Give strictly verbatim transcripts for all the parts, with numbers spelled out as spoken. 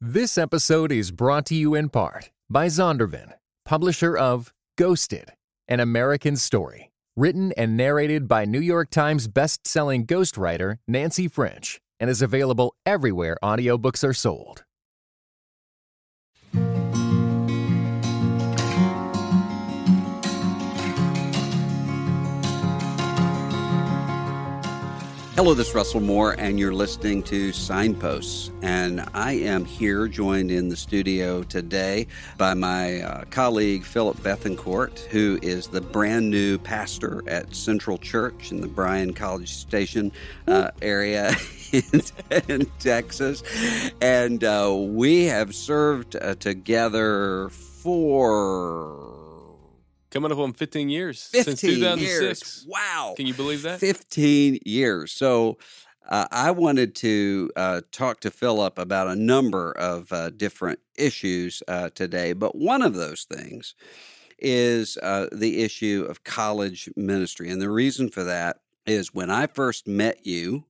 This episode is brought to you in part by Zondervan, publisher of Ghosted, an American Story, written and narrated by New York Times best-selling ghostwriter Nancy French, and is available everywhere audiobooks are sold. Hello, this is Russell Moore, and you're listening to Signposts. And I am here, joined in the studio today by my uh, colleague, Phillip Bethancourt, who is the brand new pastor at Central Church in the Bryan College Station uh, area in, in Texas. And uh, we have served uh, together for... Coming up on fifteen years since two thousand six. Years. Wow. Can you believe that? fifteen years. So uh, I wanted to uh, talk to Phillip about a number of uh, different issues uh, today, but one of those things is uh, the issue of college ministry. And the reason for that is when I first met you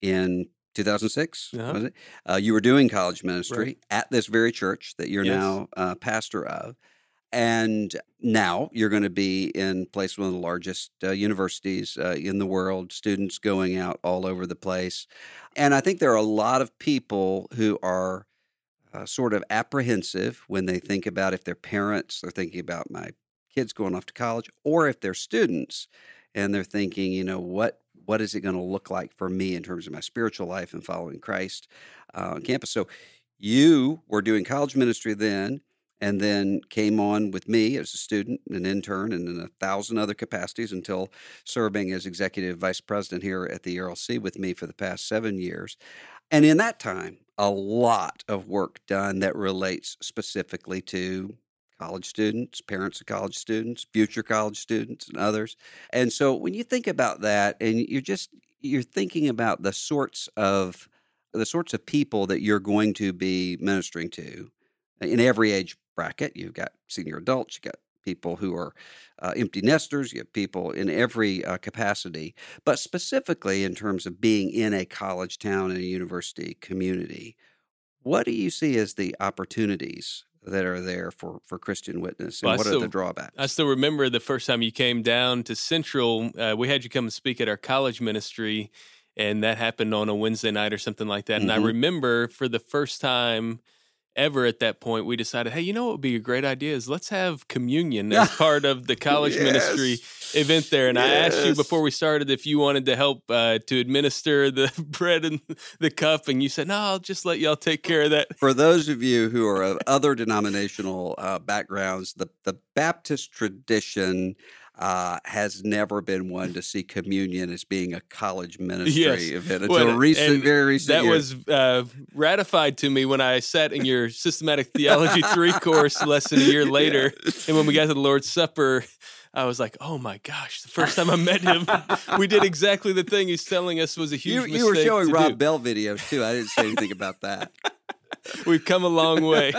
in two thousand six, uh-huh. was it? Uh, you were doing college ministry right. at this very church that you're yes. now uh, pastor of. And now you're going to be in place one of the largest uh, universities uh, in the world, students going out all over the place. And I think there are a lot of people who are uh, sort of apprehensive when they think about if they're parents, they're thinking about my kids going off to college, or if they're students and they're thinking, you know, what what is it going to look like for me in terms of my spiritual life and following Christ uh, on campus? So you were doing college ministry then, and then came on with me as a student, an intern, and in a thousand other capacities until serving as executive vice president here at the E R L C with me for the past seven years. And in that time, a lot of work done that relates specifically to college students, parents of college students, future college students, and others. And so when you think about that, and you're just you're thinking about the sorts of the sorts of people that you're going to be ministering to in every age bracket. You've got senior adults, you've got people who are uh, empty nesters, you have people in every uh, capacity, but specifically in terms of being in a college town and a university community, what do you see as the opportunities that are there for, for Christian witness, and well, what still, are the drawbacks? I still remember the first time you came down to Central, uh, we had you come and speak at our college ministry, and that happened on a Wednesday night or something like that, mm-hmm. and I remember for the first time ever at that point, we decided, hey, you know what would be a great idea is let's have communion as part of the college yes. ministry event there. And yes. I asked you before we started if you wanted to help uh, to administer the bread and the cup, and you said, no, I'll just let y'all take care of that. For those of you who are of other denominational uh, backgrounds, the, the Baptist tradition Uh, has never been one to see communion as being a college ministry yes. event until well, recent, very recent That year. was uh, ratified to me when I sat in your systematic theology three course lesson a year later. Yeah. And when we got to the Lord's Supper, I was like, oh my gosh, the first time I met him, we did exactly the thing he's telling us was a huge you, mistake. You were showing to Rob do. Bell videos too. I didn't say anything about that. We've come a long way,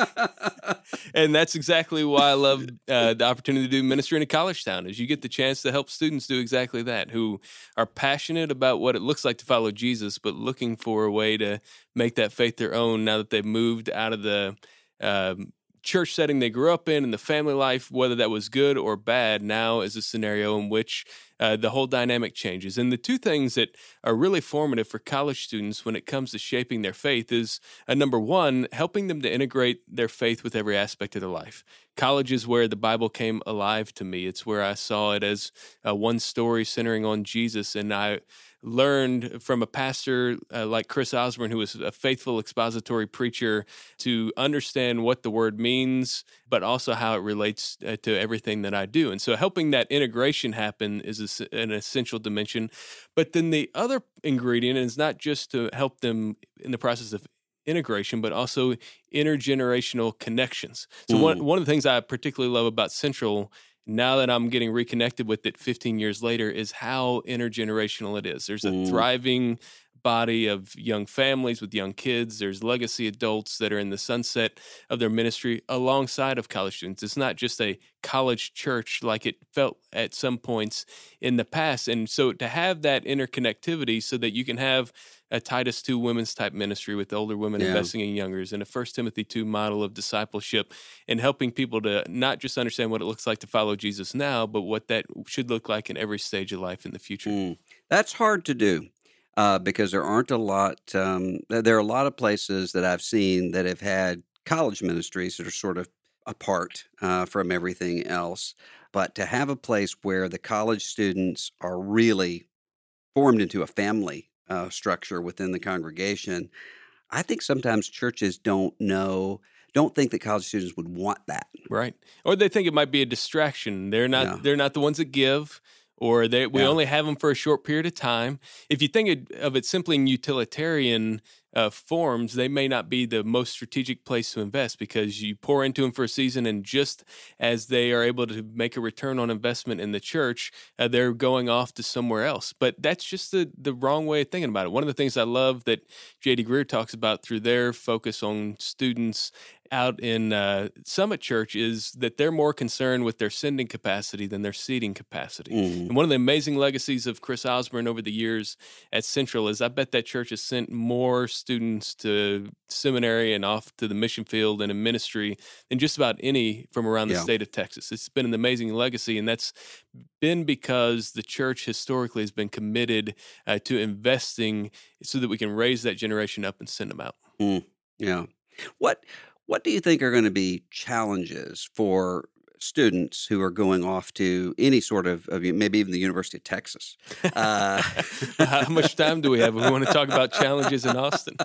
and that's exactly why I love uh, the opportunity to do ministry in a college town, is you get the chance to help students do exactly that, who are passionate about what it looks like to follow Jesus, but looking for a way to make that faith their own now that they've moved out of the um, church setting they grew up in and the family life, whether that was good or bad, now is a scenario in which uh, the whole dynamic changes. And the two things that are really formative for college students when it comes to shaping their faith is, uh, number one, helping them to integrate their faith with every aspect of their life. College is where the Bible came alive to me. It's where I saw it as uh, one story centering on Jesus, and I learned from a pastor uh, like Chris Osborne, who was a faithful expository preacher, to understand what the word means, but also how it relates uh, to everything that I do. And so helping that integration happen is a, an essential dimension. But then the other ingredient is not just to help them in the process of integration, but also intergenerational connections. So mm. one one of the things I particularly love about Central, now that I'm getting reconnected with it fifteen years later, is how intergenerational it is. There's a mm. thriving body of young families with young kids. There's legacy adults that are in the sunset of their ministry alongside of college students. It's not just a college church like it felt at some points in the past. And so to have that interconnectivity so that you can have a Titus two women's type ministry with older women yeah. investing in youngers, and a First Timothy two model of discipleship, and helping people to not just understand what it looks like to follow Jesus now, but what that should look like in every stage of life in the future. Mm. That's hard to do. Uh, because there aren't a lot, um, there are a lot of places that I've seen that have had college ministries that are sort of apart uh, from everything else. But to have a place where the college students are really formed into a family uh, structure within the congregation, I think sometimes churches don't know, don't think that college students would want that. Right. Or they think it might be a distraction. They're not, yeah. they're not the ones that give. Or they, we yeah. only have them for a short period of time. If you think of it simply in utilitarian uh, forms, they may not be the most strategic place to invest, because you pour into them for a season, and just as they are able to make a return on investment in the church, uh, they're going off to somewhere else. But that's just the, the wrong way of thinking about it. One of the things I love that J D. Greear talks about through their focus on students out in uh, Summit Church is that they're more concerned with their sending capacity than their seating capacity. Mm-hmm. And one of the amazing legacies of Chris Osborne over the years at Central is I bet that church has sent more students to seminary and off to the mission field and in ministry than just about any from around the yeah. state of Texas. It's been an amazing legacy, and that's been because the church historically has been committed uh, to investing so that we can raise that generation up and send them out. Mm. Yeah. What... What do you think are going to be challenges for students who are going off to any sort of, maybe even the University of Texas? Uh, How much time do we have? We want to talk about challenges in Austin.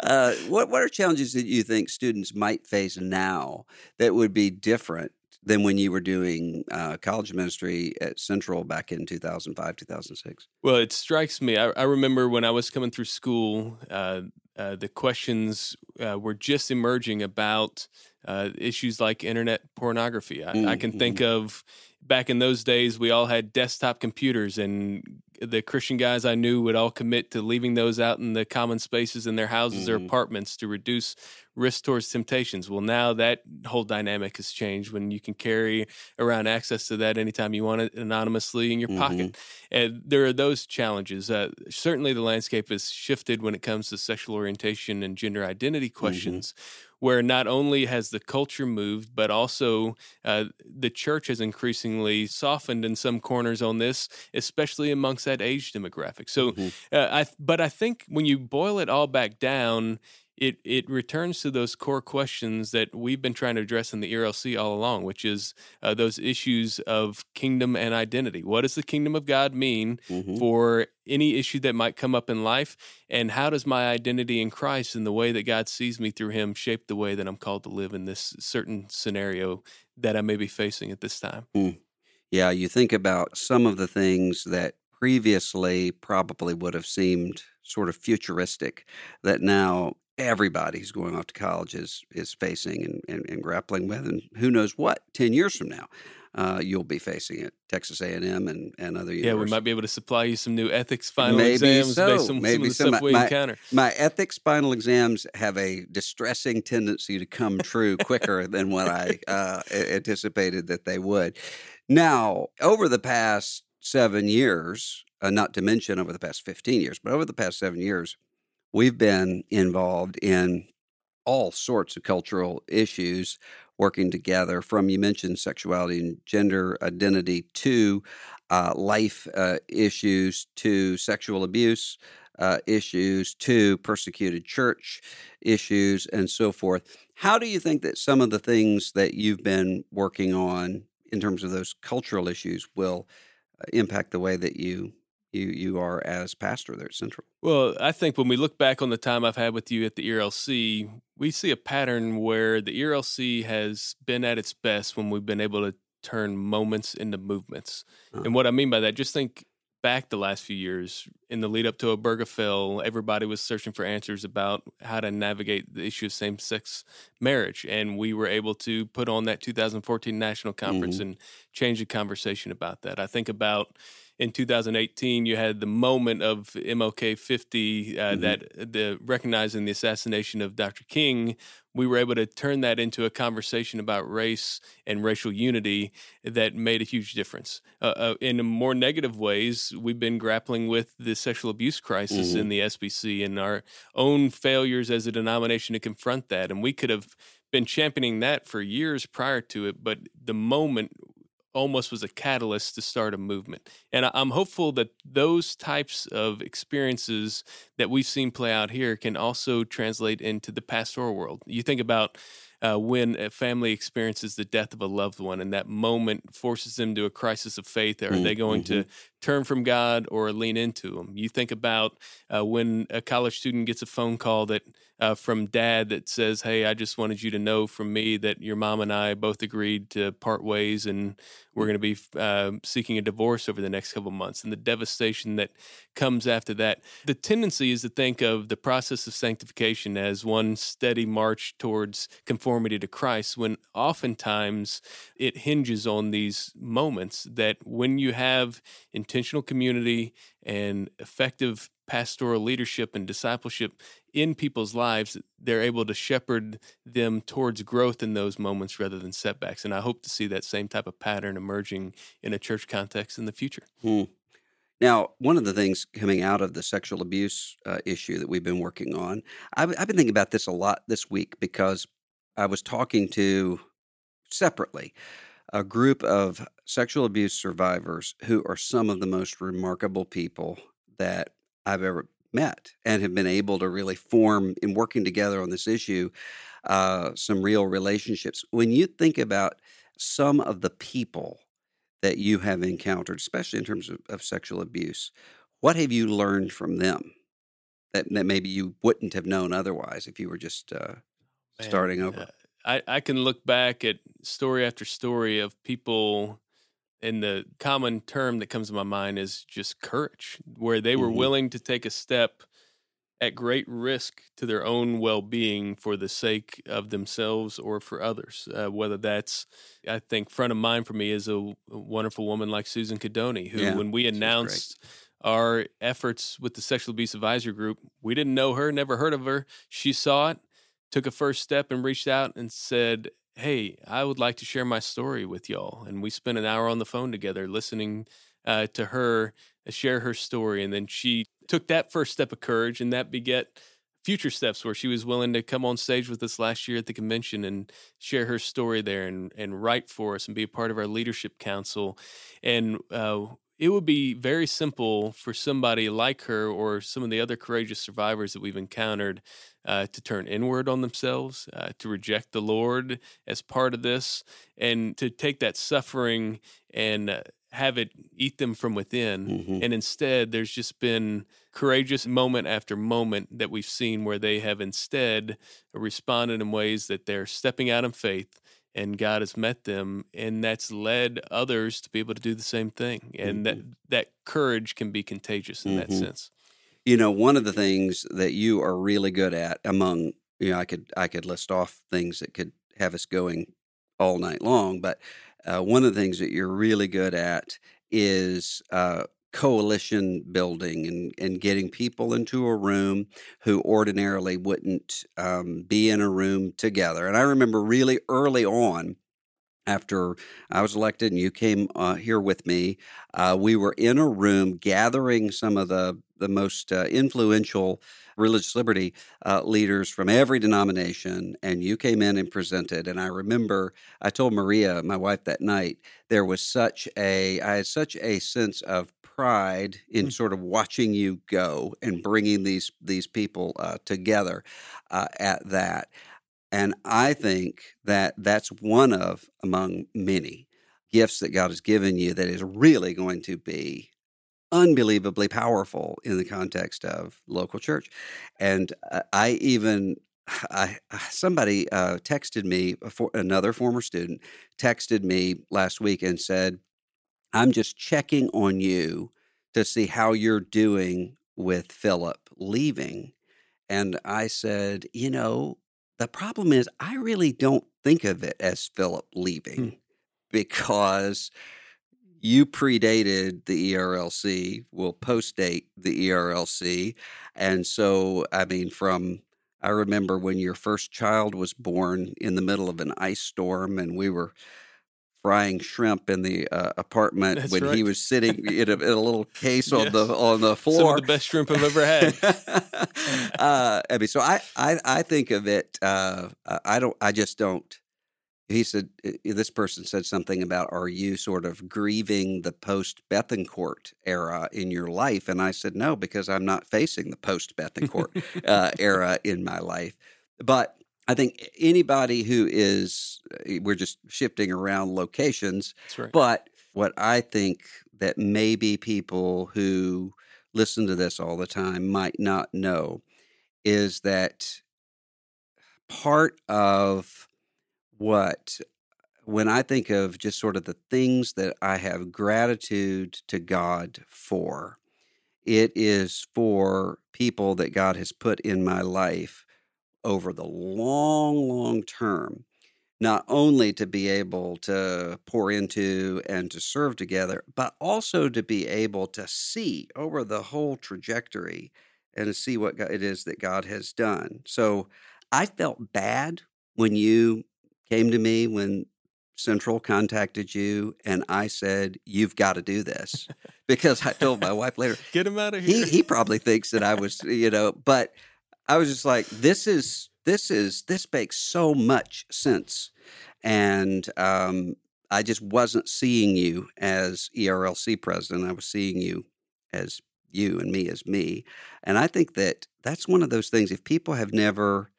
uh, what What are challenges that you think students might face now that would be different than when you were doing uh, college ministry at Central back in two thousand five, two thousand six? Well, it strikes me. I, I remember when I was coming through school, uh, Uh, the questions uh, were just emerging about uh, issues like internet pornography. I, mm-hmm. I can think of back in those days, we all had desktop computers, and the Christian guys I knew would all commit to leaving those out in the common spaces in their houses mm-hmm. or apartments to reduce risk towards temptations. Well, now that whole dynamic has changed when you can carry around access to that anytime you want it anonymously in your mm-hmm. pocket. And there are those challenges. Uh, certainly the landscape has shifted when it comes to sexual orientation and gender identity questions, mm-hmm. where not only has the culture moved, but also uh, the church has increasingly softened in some corners on this, especially amongst that age demographic. So, mm-hmm. uh, I but I think when you boil it all back down, it it returns to those core questions that we've been trying to address in the E R L C all along, which is uh, those issues of kingdom and identity. What does the kingdom of God mean mm-hmm. for any issue that might come up in life? And how does my identity in Christ and the way that God sees me through him shape the way that I'm called to live in this certain scenario that I may be facing at this time? Mm. Yeah, you think about some of the things that previously probably would have seemed sort of futuristic that now everybody who's going off to college is, is facing and, and, and grappling with, and who knows what, ten years from now, uh, you'll be facing it. Texas A and M and, and other universities. Yeah, we might be able to supply you some new ethics final Maybe exams so. based on Maybe some of the so. stuff we my, encounter. My ethics final exams have a distressing tendency to come true quicker than what I uh, anticipated that they would. Now, over the past seven years, uh, not to mention over the past fifteen years, but over the past seven years, we've been involved in all sorts of cultural issues, working together from, you mentioned sexuality and gender identity, to uh, life uh, issues, to sexual abuse uh, issues, to persecuted church issues, and so forth. How do you think that some of the things that you've been working on in terms of those cultural issues will impact the way that you You, you are as pastor there at Central? Well, I think when we look back on the time I've had with you at the E R L C, we see a pattern where the E R L C has been at its best when we've been able to turn moments into movements. Uh-huh. And what I mean by that, just think back the last few years, in the lead up to Obergefell, everybody was searching for answers about how to navigate the issue of same-sex marriage. And we were able to put on that two thousand fourteen National Conference mm-hmm. and change the conversation about that. I think about in two thousand eighteen, you had the moment of M L K fifty, uh, mm-hmm. that the recognizing the assassination of Doctor King. We were able to turn that into a conversation about race and racial unity that made a huge difference. Uh, uh, in more negative ways, we've been grappling with the sexual abuse crisis mm-hmm. in the S B C and our own failures as a denomination to confront that. And we could have been championing that for years prior to it, but the moment almost was a catalyst to start a movement. And I'm hopeful that those types of experiences that we've seen play out here can also translate into the pastoral world. You think about uh, when a family experiences the death of a loved one, and that moment forces them to a crisis of faith. Are mm-hmm. they going mm-hmm. to turn from God or lean into Him? You think about uh, when a college student gets a phone call that uh, from dad that says, "Hey, I just wanted you to know from me that your mom and I both agreed to part ways, and we're going to be uh, seeking a divorce over the next couple of months," and the devastation that comes after that. The tendency is to think of the process of sanctification as one steady march towards conformity to Christ, when oftentimes it hinges on these moments that when you have intentional community and effective pastoral leadership and discipleship in people's lives, they're able to shepherd them towards growth in those moments rather than setbacks. And I hope to see that same type of pattern emerging in a church context in the future. Hmm. Now, one of the things coming out of the sexual abuse uh, issue that we've been working on, I've, I've been thinking about this a lot this week because I was talking to separately a group of sexual abuse survivors who are some of the most remarkable people that I've ever met and have been able to really form, in working together on this issue, uh, some real relationships. When you think about some of the people that you have encountered, especially in terms of, of sexual abuse, what have you learned from them that, that maybe you wouldn't have known otherwise if you were just uh, Man, starting over? Uh, I, I can look back at story after story of people, and the common term that comes to my mind is just courage, where they were mm-hmm. willing to take a step at great risk to their own well-being for the sake of themselves or for others. Uh, whether that's, I think, front of mind for me is a wonderful woman like Susan Cadoni, who yeah, when we announced our efforts with the Sexual Abuse Advisory Group, we didn't know her, never heard of her. She saw it, took a first step and reached out and said, "Hey, I would like to share my story with y'all." And we spent an hour on the phone together listening uh, to her uh, share her story. And then she took that first step of courage, and that beget future steps where she was willing to come on stage with us last year at the convention and share her story there and, and write for us and be a part of our leadership council. And uh, it would be very simple for somebody like her or some of the other courageous survivors that we've encountered Uh, to turn inward on themselves, uh, to reject the Lord as part of this, and to take that suffering and uh, have it eat them from within. Mm-hmm. And instead, there's just been courageous moment after moment that we've seen where they have instead responded in ways that they're stepping out in faith, and God has met them, and that's led others to be able to do the same thing. And mm-hmm. that, that courage can be contagious in mm-hmm. that sense. You know, one of the things that you are really good at among, you know, I could I could list off things that could have us going all night long, but uh, one of the things that you're really good at is uh, coalition building and, and getting people into a room who ordinarily wouldn't um, be in a room together. And I remember really early on, after I was elected and you came uh, here with me, uh, we were in a room gathering some of the the most uh, influential religious liberty uh, leaders from every denomination, and you came in and presented. And I remember I told Maria, my wife, that night, there was such a, I had such a sense of pride in sort of watching you go and bringing these these people uh, together uh, at that. And I think that that's one of, among many, gifts that God has given you that is really going to be unbelievably powerful in the context of local church. And uh, I even, I, somebody uh, texted me, for, another former student texted me last week and said, "I'm just checking on you to see how you're doing with Phillip leaving. And I said, you know, the problem is I really don't think of it as Phillip leaving hmm. because you predated the E R L C, will postdate the E R L C. And so, I mean, from, I remember when your first child was born in the middle of an ice storm and we were frying shrimp in the uh, apartment That's when right. he was sitting in a, in a little case on yes. the on the floor. Some of the best shrimp I've ever had. uh, I mean, so I, I, I think of it. Uh, I don't. I just don't. He said this person said something about, are you sort of grieving the post Bethancourt era in your life? And I said no, because I'm not facing the post Bethancourt uh, era in my life, but. I think anybody who is, we're just shifting around locations, That's right. but what I think that maybe people who listen to this all the time might not know is that part of what, when I think of just sort of the things that I have gratitude to God for, it is for people that God has put in my life over the long, long term, not only to be able to pour into and to serve together, but also to be able to see over the whole trajectory and to see what it is that God has done. So I felt bad when you came to me, when Central contacted you, and I said, you've got to do this, because I told my wife later, get him out of here. He, he probably thinks that I was, you know, but I was just like, this is, this is, this makes so much sense. And um, I just wasn't seeing you as E R L C president. I was seeing you as you and me as me. And I think that that's one of those things, if people have never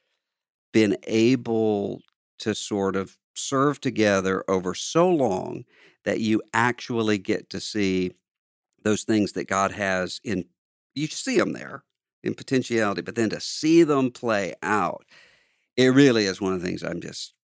been able to sort of serve together over so long that you actually get to see those things that God has in, you see them there. In potentiality, but then to see them play out, it really is one of the things I'm just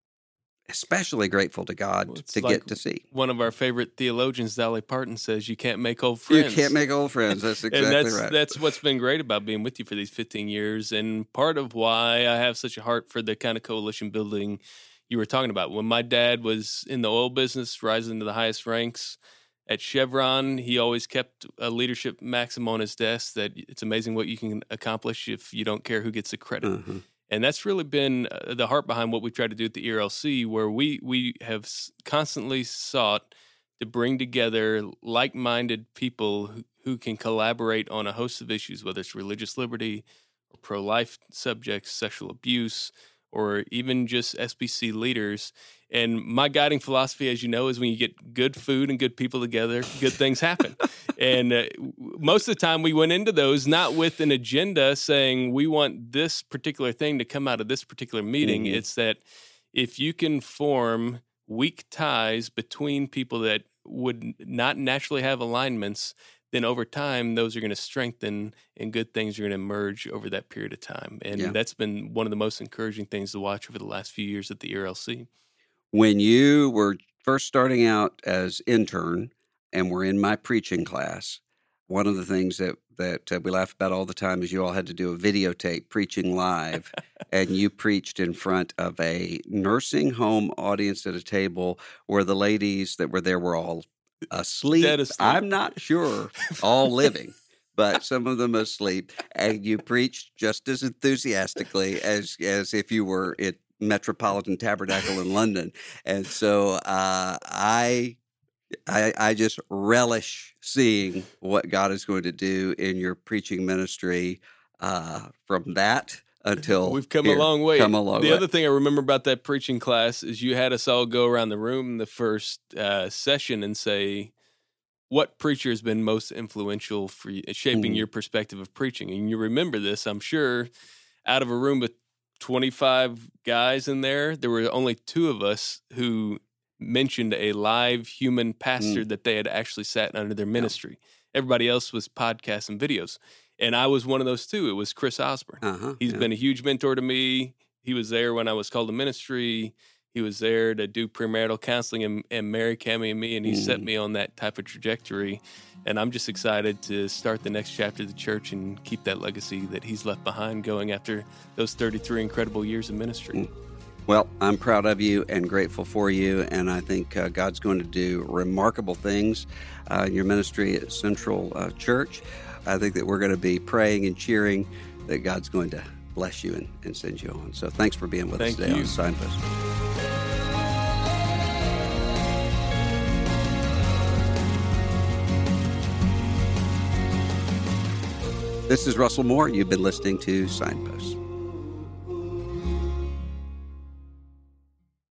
especially grateful to God well, to like get to see. One of our favorite theologians, Dolly Parton, says, you can't make old friends. You can't make old friends. That's exactly and that's, right. That's what's been great about being with you for these fifteen years, and part of why I have such a heart for the kind of coalition building you were talking about. When my dad was in the oil business, rising to the highest ranks, at Chevron, he always kept a leadership maxim on his desk that it's amazing what you can accomplish if you don't care who gets the credit. Mm-hmm. And that's really been the heart behind what we try to do at the E R L C, where we, we have constantly sought to bring together like-minded people who, who can collaborate on a host of issues, whether it's religious liberty, or pro-life subjects, sexual abuse, or even just S B C leaders. And my guiding philosophy, as you know, is when you get good food and good people together, good things happen. And uh, most of the time we went into those not with an agenda saying we want this particular thing to come out of this particular meeting. Mm-hmm. It's that if you can form weak ties between people that would not naturally have alignments, then over time, those are going to strengthen and good things are going to emerge over that period of time. And yeah. that's been one of the most encouraging things to watch over the last few years at the E R L C. When you were first starting out as intern and were in my preaching class, one of the things that, that uh, we laugh about all the time is you all had to do a videotape preaching live, and you preached in front of a nursing home audience at a table where the ladies that were there were all Asleep. asleep. I'm not sure all living, but some of them asleep. And you preached just as enthusiastically as as if you were at Metropolitan Tabernacle in London. And so uh, I, I I just relish seeing what God is going to do in your preaching ministry uh, from that. Until We've come here. a long way. Come a long the way. Other thing I remember about that preaching class is you had us all go around the room the first uh, session and say, what preacher has been most influential for you, shaping mm-hmm. your perspective of preaching? And you remember this, I'm sure, out of a room with twenty-five guys in there, there were only two of us who mentioned a live human pastor mm-hmm. that they had actually sat under their ministry. Yeah. Everybody else was podcasts and videos. And I was one of those two. It was Chris Osborne. Uh-huh, He's yeah. been a huge mentor to me. He was there when I was called to ministry. He was there to do premarital counseling and, and marry Cammy and me, and he mm. set me on that type of trajectory. And I'm just excited to start the next chapter of the church and keep that legacy that he's left behind going after those thirty-three incredible years of ministry. Well, I'm proud of you and grateful for you, and I think uh, God's going to do remarkable things uh, in your ministry at Central uh, Church. I think that we're going to be praying and cheering that God's going to bless you and, and send you on. So thanks for being with Thank us today you. on Signposts. This is Russell Moore. You've been listening to Signposts.